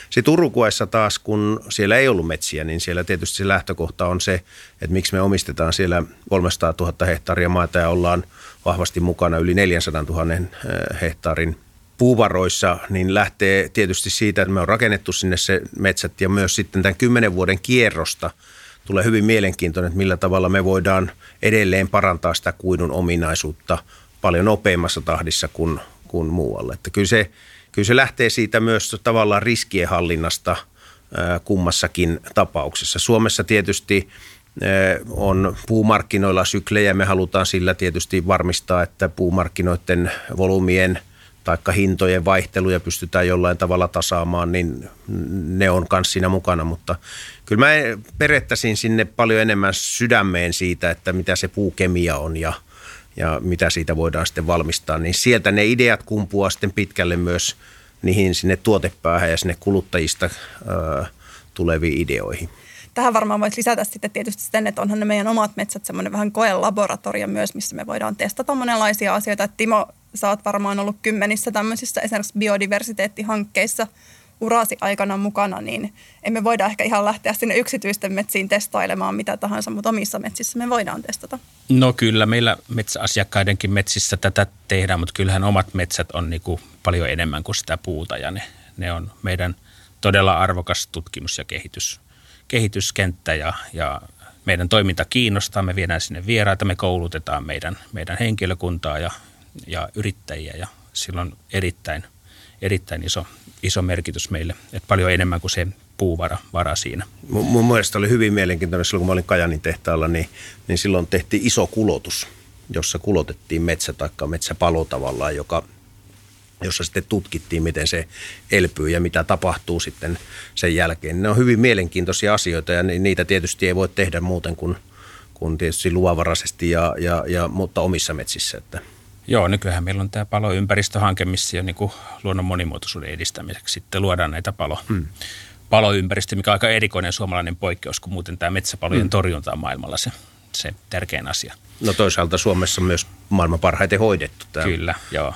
Sitten Uruguayssa taas, kun siellä ei ollut metsiä, niin siellä tietysti se lähtökohta on se, että miksi me omistetaan siellä kolmesataatuhatta hehtaaria maata ja ollaan vahvasti mukana yli neljäsataatuhatta hehtaarin puuvaroissa, niin lähtee tietysti siitä, että me on rakennettu sinne se metsät ja myös sitten tämän kymmenen vuoden kierrosta tulee hyvin mielenkiintoinen, että millä tavalla me voidaan edelleen parantaa sitä kuidun ominaisuutta paljon nopeammassa tahdissa kuin kuin muualle. Että kyllä, se, kyllä se lähtee siitä myös tavallaan riskienhallinnasta kummassakin tapauksessa. Suomessa tietysti on puumarkkinoilla syklejä. Me halutaan sillä tietysti varmistaa, että puumarkkinoiden volumien tai hintojen vaihteluja pystytään jollain tavalla tasaamaan, niin ne on myös siinä mukana. Mutta kyllä mä perettäisin sinne paljon enemmän sydämeen siitä, että mitä se puukemia on ja ja mitä siitä voidaan sitten valmistaa, niin sieltä ne ideat kumpuaa sitten pitkälle myös niihin sinne tuotepäähän ja sinne kuluttajista ö, tuleviin ideoihin. Tähän varmaan voisi lisätä sitten tietysti sen, että onhan ne meidän omat metsät semmoinen vähän koelaboratorio myös, missä me voidaan testata monenlaisia asioita. Et Timo, sä oot varmaan ollut kymmenissä tämmöisissä esimerkiksi biodiversiteettihankkeissa urasi aikana mukana, niin emme voida ehkä ihan lähteä sinne yksityisten metsiin testailemaan mitä tahansa, mutta omissa metsissä me voidaan testata. No kyllä, meillä metsäasiakkaidenkin metsissä tätä tehdään, mutta kyllähän omat metsät on niin kuin paljon enemmän kuin sitä puuta ja ne, ne on meidän todella arvokas tutkimus- ja kehitys, kehityskenttä ja, ja meidän toiminta kiinnostaa, me viedään sinne vieraita, me koulutetaan meidän, meidän henkilökuntaa ja, ja yrittäjiä ja silloin erittäin Erittäin iso, iso merkitys meille, että paljon enemmän kuin se puuvara vara siinä. Mun, mun mielestä oli hyvin mielenkiintoinen silloin, kun mä olin Kajanin tehtaalla, niin, niin silloin tehtiin iso kulotus, jossa kulotettiin metsä tai metsäpalo tavallaan, joka, jossa sitten tutkittiin, miten se elpyy ja mitä tapahtuu sitten sen jälkeen. Ne on hyvin mielenkiintoisia asioita ja niitä tietysti ei voi tehdä muuten kuin, kuin tietysti luvanvaraisesti, ja, ja, ja, mutta omissa metsissä, että joo, nykyään meillä on tämä paloympäristöhanke, missä jo niin kuin luonnon monimuotoisuuden edistämiseksi sitten luodaan näitä palo, mm. paloympäristöjä, mikä on aika erikoinen suomalainen poikkeus, kun muuten tämä metsäpalojen mm. torjunta on maailmalla se, se tärkein asia. No toisaalta Suomessa on myös maailman parhaiten hoidettu tämä. Kyllä, joo.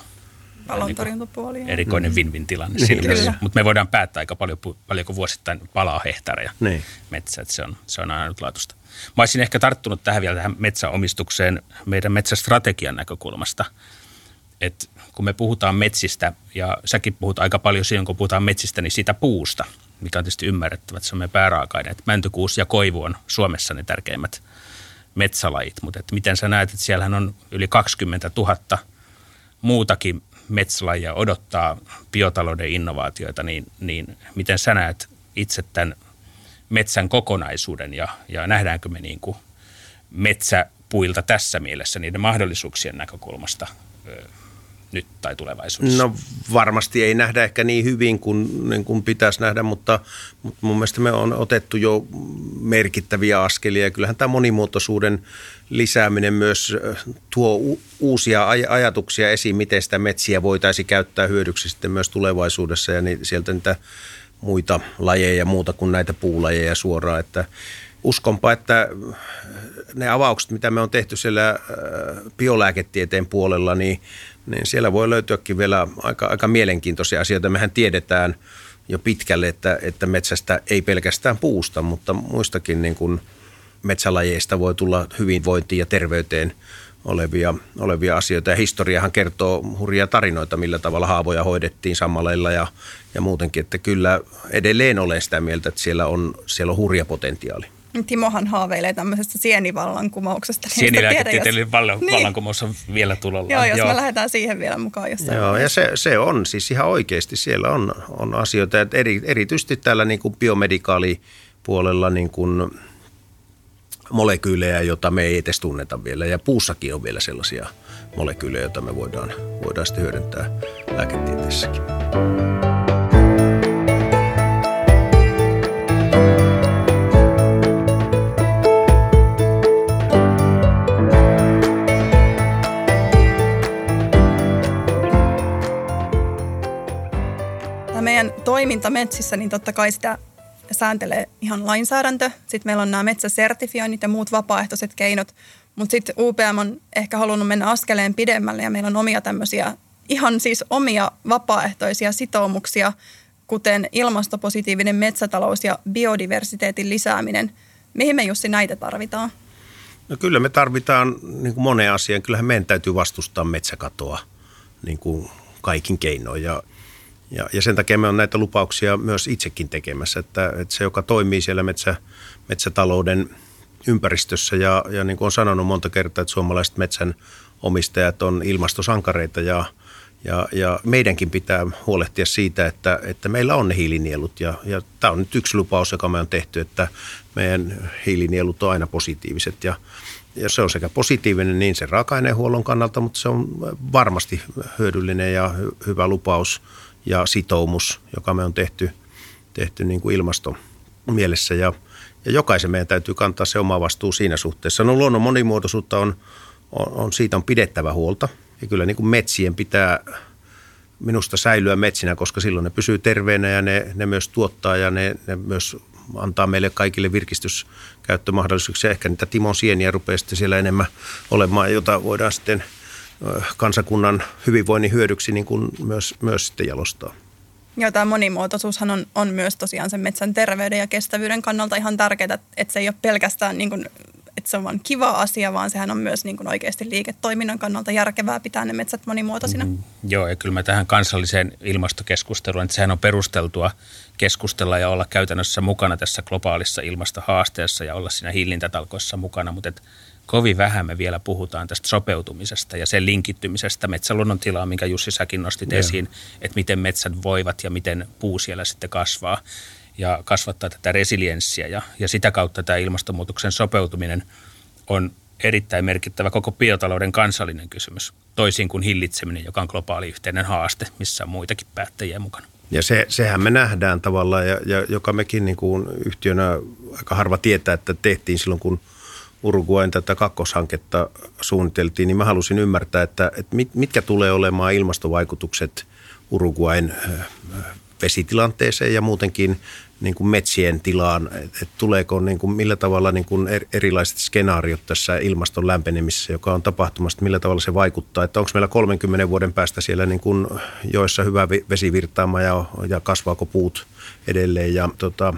Palon torjuntapuoli. Niin erikoinen mm. win-win tilanne. Niin, mutta me voidaan päättää aika paljon, paljonko vuosittain palaa hehtaareja niin metsä, että se on, se on ainutlaatuista. Mä olisin ehkä tarttunut tähän vielä tähän metsäomistukseen meidän metsästrategian näkökulmasta. Et kun me puhutaan metsistä, ja säkin puhut aika paljon siihen, kun puhutaan metsistä, niin siitä puusta, mikä on tietysti ymmärrettävä, että se on meidän pääraaka-aine. Mäntykuusi ja koivu on Suomessa ne tärkeimmät metsälajit, mutta miten sä näet, että siellähän on yli kaksikymmentätuhatta muutakin metsälajia odottaa biotalouden innovaatioita, niin, niin miten sä näet itse tämän metsän kokonaisuuden ja, ja nähdäänkö me niin kuin metsäpuilta tässä mielessä niiden mahdollisuuksien näkökulmasta nyt tai tulevaisuudessa? No varmasti ei nähdä ehkä niin hyvin kuin, niin kuin pitäisi nähdä, mutta, mutta mun mielestä me on otettu jo merkittäviä askelia. Ja kyllähän tämä monimuotoisuuden lisääminen myös tuo u- uusia aj- ajatuksia esiin, miten sitä metsiä voitaisiin käyttää hyödyksi sitten myös tulevaisuudessa ja niin, sieltä niitä muita lajeja ja muuta kuin näitä puulajeja suoraan, että uskonpa, että ne avaukset, mitä me on tehty siellä biolääketieteen puolella, niin, niin siellä voi löytyäkin vielä aika, aika mielenkiintoisia asioita. Mehän tiedetään jo pitkälle, että, että metsästä ei pelkästään puusta, mutta muistakin niin kuin metsälajeista voi tulla hyvinvointiin ja terveyteen olevia, olevia asioita. Ja historiahan kertoo hurjia tarinoita, millä tavalla haavoja hoidettiin sammaleilla ja, ja muutenkin. Että kyllä edelleen olen sitä mieltä, että siellä on, siellä on hurja potentiaali. Timohan haaveilee tämmöisestä sienivallankumouksesta. Sienilääketieteellinen vallan, niin. vallankumous on vielä tulolla. Joo, jos Joo. me lähdetään siihen vielä mukaan jossain. Joo, ja se, se on siis ihan oikeasti. Siellä on, on asioita, että eri, erityisesti täällä niin kuin biomedikaalipuolella niin kuin molekyylejä, joita me ei edes tunneta vielä. Ja puussakin on vielä sellaisia molekyylejä, joita me voidaan, voidaan sitten hyödyntää lääketieteessäkin. Tämä meidän toiminta metsissä, niin totta kai sitä sääntelee ihan lainsäädäntö. Sitten meillä on nämä metsäsertifioinnit ja muut vapaaehtoiset keinot. Mutta sitten U P M on ehkä halunnut mennä askeleen pidemmälle ja meillä on omia tämmöisiä, ihan siis omia vapaaehtoisia sitoumuksia, kuten ilmastopositiivinen metsätalous ja biodiversiteetin lisääminen. Mihin me, Jussi, näitä tarvitaan? No kyllä me tarvitaan niin kuin moneen asiaan. Kyllähän meidän täytyy vastustaa metsäkatoa niin kuin kaikin keinoin ja Ja, ja sen takia me on näitä lupauksia myös itsekin tekemässä, että, että se, joka toimii siellä metsä, metsätalouden ympäristössä ja, ja niin kuin olen sanonut monta kertaa, että suomalaiset metsänomistajat on ilmastosankareita ja, ja, ja meidänkin pitää huolehtia siitä, että, että meillä on ne hiilinielut ja, ja tämä on nyt yksi lupaus, joka me on tehty, että meidän hiilinielut on aina positiiviset ja Ja se on sekä positiivinen niin sen raaka-ainehuollon kannalta, mutta se on varmasti hyödyllinen ja hy- hyvä lupaus ja sitoumus, joka me on tehty, tehty niin kuin ilmastomielessä. Ja, ja jokaisen meidän täytyy kantaa se oma vastuu siinä suhteessa. No luonnon monimuotoisuutta on, on, on siitä on pidettävä huolta ja kyllä niin kuin metsien pitää minusta säilyä metsinä, koska silloin ne pysyy terveenä ja ne, ne myös tuottaa ja ne, ne myös antaa meille kaikille virkistyskäyttömahdollisuuksia. Ehkä niitä Timon sieniä rupeaa sitten siellä enemmän olemaan, jota voidaan sitten kansakunnan hyvinvoinnin hyödyksi niin kuin myös, myös sitten jalostaa. Joo, tämä monimuotoisuushan on, on myös tosiaan sen metsän terveyden ja kestävyyden kannalta ihan tärkeää, että se ei ole pelkästään niin kuin, että se on vain kiva asia, vaan sehän on myös niin kuin oikeasti liiketoiminnan kannalta järkevää pitää ne metsät monimuotoisina. Mm, joo, ja kyllä mä tähän kansalliseen ilmastokeskusteluun, että sehän on perusteltua keskustella ja olla käytännössä mukana tässä globaalissa ilmastohaasteessa ja olla siinä hillintätalkoissa mukana, mutta et kovin vähän me vielä puhutaan tästä sopeutumisesta ja sen linkittymisestä metsäluonnon tilaa, minkä Jussi säkin nostit yeah. esiin, että miten metsät voivat ja miten puu siellä sitten kasvaa ja kasvattaa tätä resilienssiä ja, ja sitä kautta tämä ilmastonmuutoksen sopeutuminen on erittäin merkittävä koko biotalouden kansallinen kysymys, toisin kuin hillitseminen, joka on globaali yhteinen haaste, missä on muitakin päättäjiä mukana. Ja se, sehän me nähdään tavallaan, ja, ja joka mekin niin kuin yhtiönä aika harva tietää, että tehtiin silloin, kun Uruguayn tätä kakkoshanketta suunniteltiin, niin mä halusin ymmärtää, että, että mit, mitkä tulee olemaan ilmastovaikutukset Uruguayn vesitilanteeseen ja muutenkin niin kuin metsien tilaan, että tuleeko niin kuin, millä tavalla niin kuin erilaiset skenaariot tässä ilmaston lämpenemisessä, joka on tapahtumassa, millä tavalla se vaikuttaa, että onko meillä kolmenkymmenen vuoden päästä siellä niin kuin joissa hyvä vesivirtaama ja, ja kasvaako puut edelleen ja tota,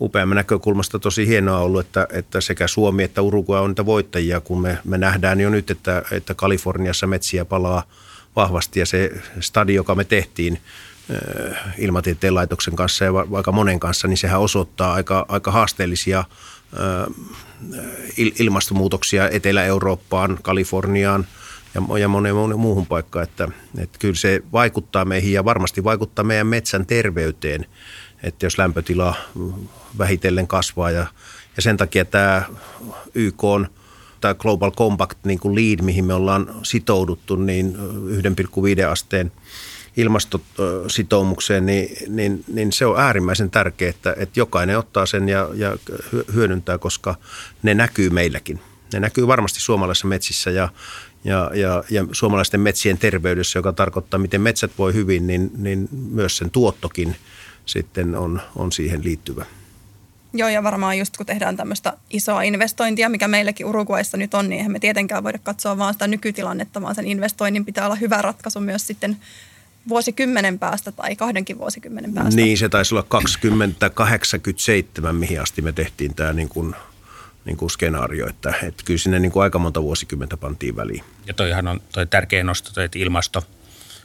U P M:n näkökulmasta tosi hienoa ollut, että, että sekä Suomi että Uruguay on niitä voittajia, kun me, me nähdään jo nyt, että, että Kaliforniassa metsiä palaa vahvasti ja se stadi, joka me tehtiin Ilmatieteen laitoksen kanssa ja aika monen kanssa, niin sehän osoittaa aika, aika haasteellisia ilmastonmuutoksia Etelä-Eurooppaan, Kaliforniaan ja moneen muuhun paikkaan. Että, että kyllä se vaikuttaa meihin ja varmasti vaikuttaa meidän metsän terveyteen, että jos lämpötila vähitellen kasvaa ja, ja sen takia tämä Y K:n tämä Global Compact niin kuin lead, mihin me ollaan sitouduttu, niin yhden pilkku viiden asteen ilmastositoumukseen, niin, niin, niin se on äärimmäisen tärkeää, että, että jokainen ottaa sen ja, ja hyödyntää, koska ne näkyy meilläkin. Ne näkyy varmasti suomalaisissa metsissä ja, ja, ja, ja suomalaisten metsien terveydessä, joka tarkoittaa, miten metsät voi hyvin, niin, niin myös sen tuottokin sitten on, on siihen liittyvä. Joo, ja varmaan just kun tehdään tämmöistä isoa investointia, mikä meilläkin Uruguayssa nyt on, niin eihän me tietenkään voida katsoa vaan sitä nykytilannetta, vaan sen investoinnin pitää olla hyvä ratkaisu myös sitten vuosikymmenen päästä tai kahdenkin vuosikymmenen päästä. Niin, se taisi olla kaksikymmentä kahdeksankymmentäseitsemän, mihin asti me tehtiin tämä niin kuin, niin kuin skenaario, että, että kyllä sinne niin kuin aika monta vuosikymmentä pantiin väliin. Ja toihan on toi tärkeä nosto, toi, että ilmasto,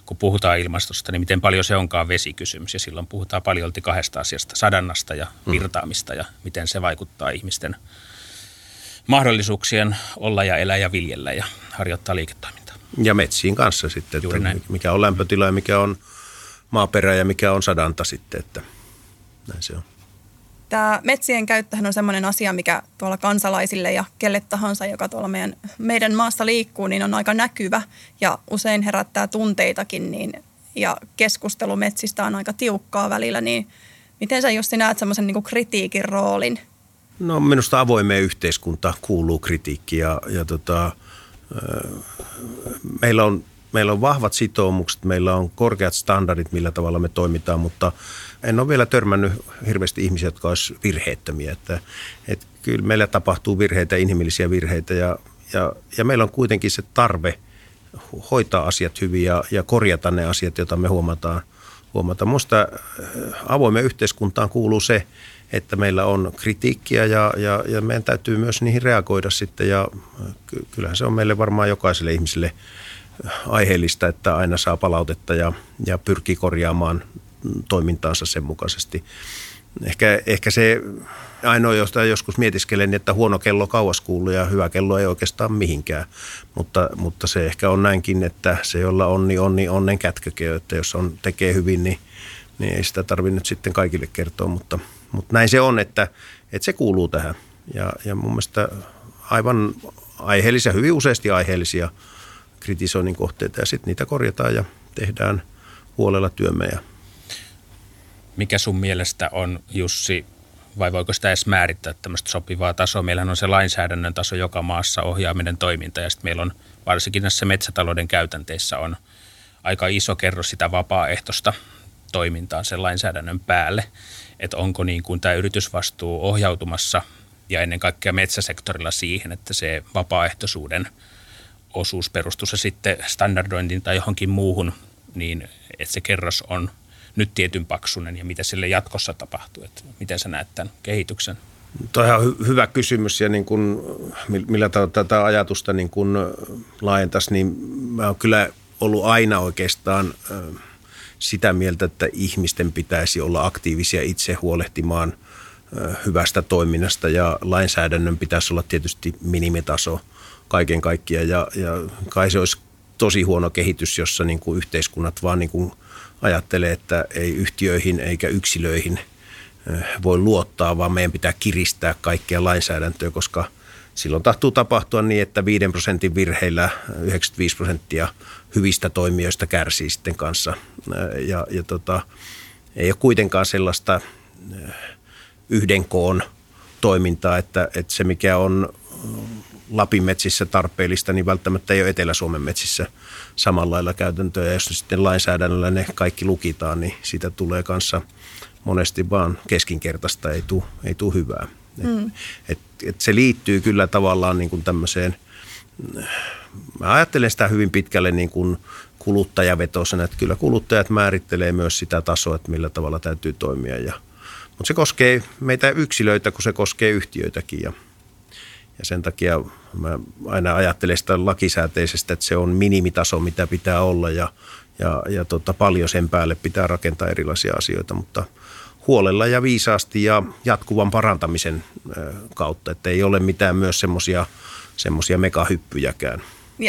kun puhutaan ilmastosta, niin miten paljon se onkaan vesikysymys, ja silloin puhutaan paljolti kahdesta asiasta, sadannasta ja virtaamista, ja miten se vaikuttaa ihmisten mahdollisuuksien olla ja elää ja viljellä ja harjoittaa liiketoimintaa. Ja metsiin kanssa sitten, että mikä on lämpötila ja mikä on maaperä ja mikä on sadanta sitten, että näin se on. Tämä metsien käyttöhän on semmoinen asia, mikä tuolla kansalaisille ja kelle tahansa, joka tuolla meidän, meidän maassa liikkuu, niin on aika näkyvä ja usein herättää tunteitakin niin, ja keskustelu metsistä on aika tiukkaa välillä, niin miten sä Jussi näet semmoisen niin kuin kritiikin roolin? No minusta avoimeen yhteiskunta kuuluu kritiikki ja, ja tota, meillä on, meillä on vahvat sitoumukset, meillä on korkeat standardit, millä tavalla me toimitaan, mutta en ole vielä törmännyt hirveästi ihmisiä, jotka olisivat virheettömiä. Että, että kyllä meillä tapahtuu virheitä, inhimillisiä virheitä ja, ja, ja meillä on kuitenkin se tarve hoitaa asiat hyvin ja, ja korjata ne asiat, joita me huomataan. huomataan. Minusta avoimen yhteiskuntaan kuuluu se, että meillä on kritiikkiä ja, ja, ja meidän täytyy myös niihin reagoida sitten ja kyllähän se on meille varmaan jokaiselle ihmiselle aiheellista, että aina saa palautetta ja, ja pyrkii korjaamaan toimintaansa sen mukaisesti. Ehkä, ehkä se ainoa, josta joskus mietiskelen, että huono kello kauas kuuluu ja hyvä kello ei oikeastaan mihinkään, mutta, mutta se ehkä on näinkin, että se jolla on, niin on, niin onnen kätkökö, että jos on, tekee hyvin, niin, niin ei sitä tarvitse nyt sitten kaikille kertoa, mutta, mutta näin se on, että, että se kuuluu tähän ja, ja mun mielestä aivan aiheellisia, hyvin useasti aiheellisia kritisoinnin kohteita ja sitten niitä korjataan ja tehdään huolella työmme. Ja mikä sun mielestä on, Jussi, vai voiko sitä edes määrittää tämmöistä sopivaa tasoa? Meillähän on se lainsäädännön taso joka maassa, ohjaaminen, toiminta ja sitten meillä on varsinkin näissä metsätalouden käytänteissä on aika iso kerros sitä vapaaehtoista toimintaa sen lainsäädännön päälle, että onko niin kuin tämä yritysvastuu ohjautumassa ja ennen kaikkea metsäsektorilla siihen, että se vapaaehtoisuuden osuus perustussa sitten standardointiin tai johonkin muuhun, niin että se kerros on nyt tietyn paksunen ja mitä sille jatkossa tapahtuu, että miten sä näet tämän kehityksen? Tämä on hy- hyvä kysymys ja niin kun, millä tavalla tätä ajatusta niin kun laajentaisi, niin mä oon kyllä ollut aina oikeastaan sitä mieltä, että ihmisten pitäisi olla aktiivisia itse huolehtimaan hyvästä toiminnasta ja lainsäädännön pitäisi olla tietysti minimitaso kaiken kaikkiaan ja, ja kai se olisi tosi huono kehitys, jossa niin kuin yhteiskunnat vaan niin kuin ajattelee, että ei yhtiöihin eikä yksilöihin voi luottaa, vaan meidän pitää kiristää kaikkea lainsäädäntöä, koska silloin tahtuu tapahtua niin, että viiden prosentin virheillä yhdeksänkymmentäviisi prosenttia hyvistä toimijoista kärsii sitten kanssa. Ja, ja tota, ei ole kuitenkaan sellaista yhden koon toimintaa, että, että se mikä on Lapin metsissä tarpeellista, niin välttämättä ei ole Etelä-Suomen metsissä samalla lailla käytäntöä. Ja jos sitten lainsäädännöllä ne kaikki lukitaan, niin siitä tulee kanssa monesti vaan keskinkertaista, ei tule ei tule hyvää. Mm. Et, et se liittyy kyllä tavallaan niin kuin tämmöiseen, mä ajattelen sitä hyvin pitkälle niin kuin kuluttajavetoisena, että kyllä kuluttajat määrittelee myös sitä tasoa, että millä tavalla täytyy toimia. Ja, mutta se koskee meitä yksilöitä, kun se koskee yhtiöitäkin ja Ja sen takia mä aina ajattelen sitä lakisääteisestä, että se on minimitaso, mitä pitää olla ja, ja, ja tota, paljon sen päälle pitää rakentaa erilaisia asioita, mutta huolella ja viisaasti ja jatkuvan parantamisen kautta, että ei ole mitään myös semmoisia mekahyppyjäkään.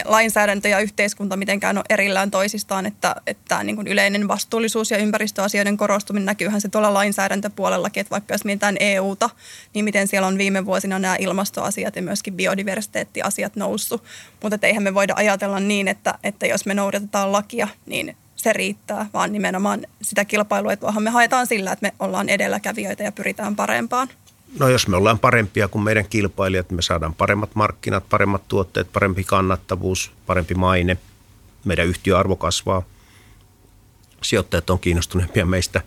lainsäädäntö ja yhteiskunta mitenkään ole erillään toisistaan, että, että niin kuin yleinen vastuullisuus ja ympäristöasioiden korostuminen näkyyhän se tuolla lainsäädäntöpuolellakin, että vaikka jos mietitään E U:ta, niin miten siellä on viime vuosina nämä ilmastoasiat ja myöskin biodiversiteettiasiat noussut, mutta eihän me voida ajatella niin, että, että jos me noudatetaan lakia, niin se riittää, vaan nimenomaan sitä kilpailuetuahan me haetaan sillä, että me ollaan edelläkävijöitä ja pyritään parempaan. No jos me ollaan parempia kuin meidän kilpailijat, me saadaan paremmat markkinat, paremmat tuotteet, parempi kannattavuus, parempi maine. Meidän yhtiöarvo kasvaa. Sijoittajat on kiinnostuneempia meistä.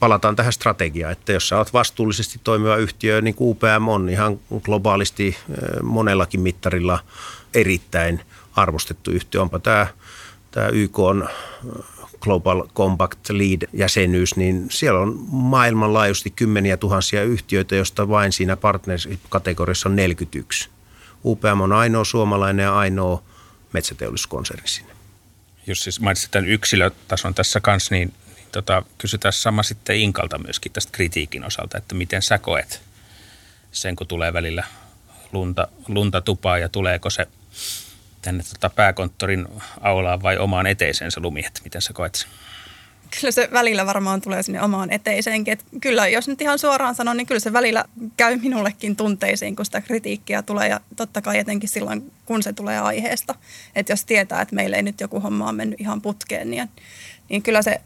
Palataan tähän strategiaan, että jos sä oot vastuullisesti toimiva yhtiö, niin kuin U P M on ihan globaalisti monellakin mittarilla erittäin arvostettu yhtiö. Onpa tämä, tämä Y K on Global Compact Lead-jäsenyys, niin siellä on maailmanlaajuisesti kymmeniä tuhansia yhtiöitä, joista vain siinä partnership-kategoriassa on neljäkymmentäyksi. U P M on ainoa suomalainen ja ainoa metsäteollisuuskonserni sinne. Jos siis mainitsit tämän yksilötason tässä kanssa, niin, niin tota, kysytään sama sitten Inkalta myöskin tästä kritiikin osalta, että miten sä koet sen, kun tulee välillä lunta, lunta tupaa ja tuleeko se tänne tota pääkonttorin aulaan vai omaan eteisensä lumi, että miten sä koet? Kyllä se välillä varmaan tulee sinne omaan eteiseenkin. Että kyllä, jos nyt ihan suoraan sanon, niin kyllä se välillä käy minullekin tunteisiin, kun sitä kritiikkiä tulee. Ja totta kai etenkin silloin, kun se tulee aiheesta. Että jos tietää, että meillä ei nyt joku homma on mennyt ihan putkeen, niin, niin kyllä se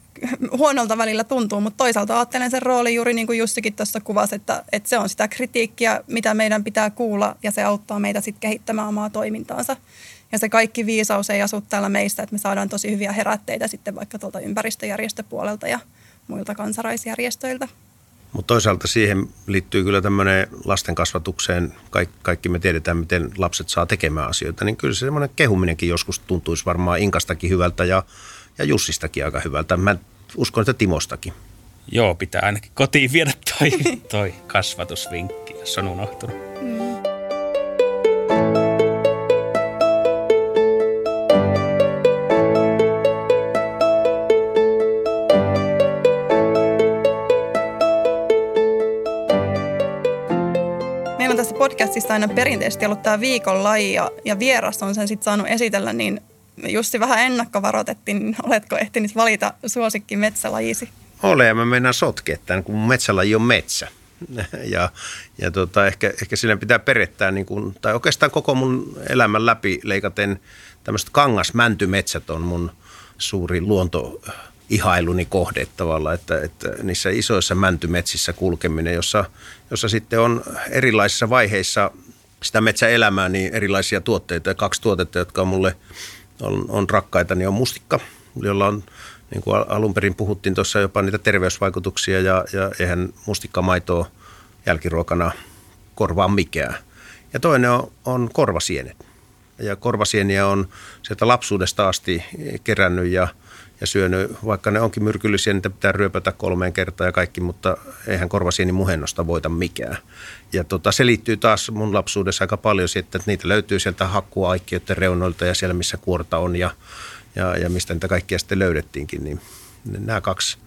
huonolta välillä tuntuu. Mutta toisaalta ajattelen sen roolin juuri niin kuin Jussikin tuossa kuvasi, että, että se on sitä kritiikkiä, mitä meidän pitää kuulla. Ja se auttaa meitä sitten kehittämään omaa toimintaansa. Ja se kaikki viisaus ei asu täällä meistä, että me saadaan tosi hyviä herätteitä sitten vaikka tuolta ympäristöjärjestöpuolelta ja muilta kansalaisjärjestöiltä. Mutta toisaalta siihen liittyy kyllä tämmöinen lasten kasvatukseen, Kaik- kaikki me tiedetään, miten lapset saa tekemään asioita, niin kyllä se semmoinen kehuminenkin joskus tuntuisi varmaan Inkastakin hyvältä ja, ja Jussistakin aika hyvältä. Mä uskon, että Timostakin. Joo, pitää ainakin kotiin viedä toi, toi kasvatusvinkki, jos on unohtunut. Mm. Podcastissa aina perinteisesti ollut tämä viikon laji ja, ja vieras on sen sitten saanut esitellä, niin Jussi vähän ennakkovaroitettiin, niin oletko ehtinyt valita suosikki metsälajisi? Ole, ja mä mennään sotkea tämän, kun metsälaji on metsä. Ja, ja tota, ehkä, ehkä sille pitää perettää, niin kun, tai oikeastaan koko mun elämän läpi leikaten tämmöiset kangasmäntymetsät on mun suuri luontoihailuni kohde tavallaan, että, että niissä isoissa mäntymetsissä kulkeminen, jossa jossa sitten on erilaisissa vaiheissa sitä metsäelämää, niin erilaisia tuotteita. Kaksi tuotetta, jotka mulle on, on rakkaita, niin on mustikka, jolla on, niin kuin alun perin puhuttiin tuossa, jopa niitä terveysvaikutuksia, ja, ja eihän mustikkamaitoa jälkiruokana korvaa mikään. Ja toinen on, on korvasienet. Ja korvasieniä on sieltä lapsuudesta asti kerännyt ja Ja syönyt, vaikka ne onkin myrkyllisiä, niitä pitää ryöpätä kolmeen kertaan ja kaikki, mutta eihän korvasieni muhennosta voita mikään. Ja tota, se liittyy taas mun lapsuudessa aika paljon sitten, että niitä löytyy sieltä hakkuaikioiden reunoilta ja siellä missä kuorta on ja, ja, ja mistä niitä kaikkia sitten löydettiinkin. Niin nämä kaksi,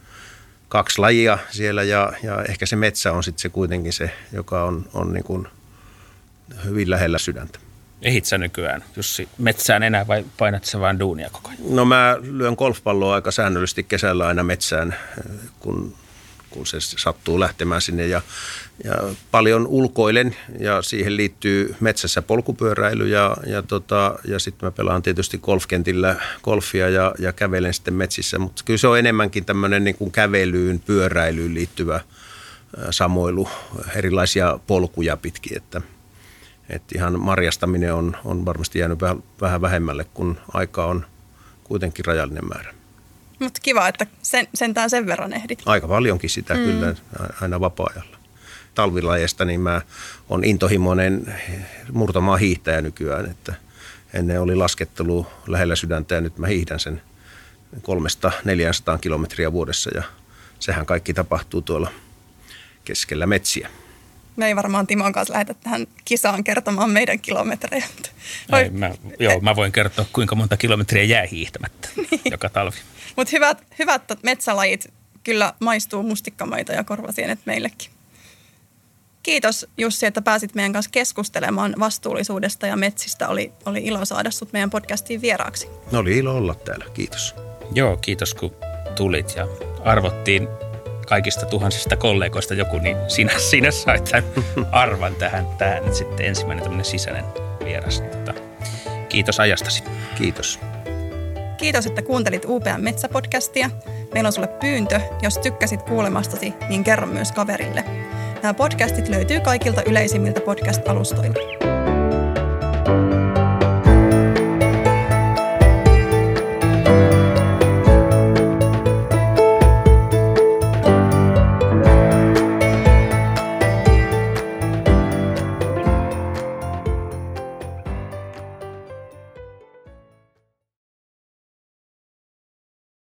kaksi lajia siellä ja, ja ehkä se metsä on sitten se kuitenkin se, joka on, on niin kuin hyvin lähellä sydäntä. Ehit sä nykyään, Jussi, metsään enää vai painat sä vaan duunia koko ajan? No mä lyön golfpalloa aika säännöllisesti kesällä aina metsään, kun, kun se sattuu lähtemään sinne. Ja, ja paljon ulkoilen ja siihen liittyy metsässä polkupyöräily ja, ja, tota, ja sitten mä pelaan tietysti golfkentillä golfia ja, ja kävelen sitten metsissä. Mutta kyllä se on enemmänkin tämmöinen niin kuin kävelyyn, pyöräilyyn liittyvä samoilu, erilaisia polkuja pitkin, että että ihan marjastaminen on, on varmasti jäänyt vähän, vähän vähemmälle, kun aika on kuitenkin rajallinen määrä. Mutta kiva, että sen, sentään sen verran ehdit. Aika paljonkin sitä mm. kyllä, aina vapaa-ajalla. Talvilajeista niin mä oon intohimoinen murtomaan hiihtäjä nykyään. Että ennen oli laskettelu lähellä sydäntä ja nyt mä hiihdän sen kolmesta neljäänsataan kilometriä vuodessa. Ja sehän kaikki tapahtuu tuolla keskellä metsiä. Me ei varmaan Timon kanssa lähetä tähän kisaan kertomaan meidän kilometrejä. Ai, mä, joo, mä voin kertoa, kuinka monta kilometriä jää hiihtämättä niin joka talvi. Mutta hyvät, hyvät metsälajit, kyllä maistuu mustikkamaita ja korvasienet meillekin. Kiitos Jussi, että pääsit meidän kanssa keskustelemaan vastuullisuudesta ja metsistä. Oli, oli ilo saada sut meidän podcastiin vieraaksi. No oli ilo olla täällä, kiitos. Joo, kiitos kun tulit ja arvottiin kaikista tuhansista kollegoista joku, niin sinä, sinä sait tämän arvan tähän, tähän nyt sitten ensimmäinen tämmöinen sisäinen vieras. Kiitos ajastasi. Kiitos. Kiitos, että kuuntelit U P:n Metsä-podcastia. Meillä on sulle pyyntö. Jos tykkäsit kuulemastasi, niin kerro myös kaverille. Nämä podcastit löytyy kaikilta yleisimmiltä podcast-alustoilta.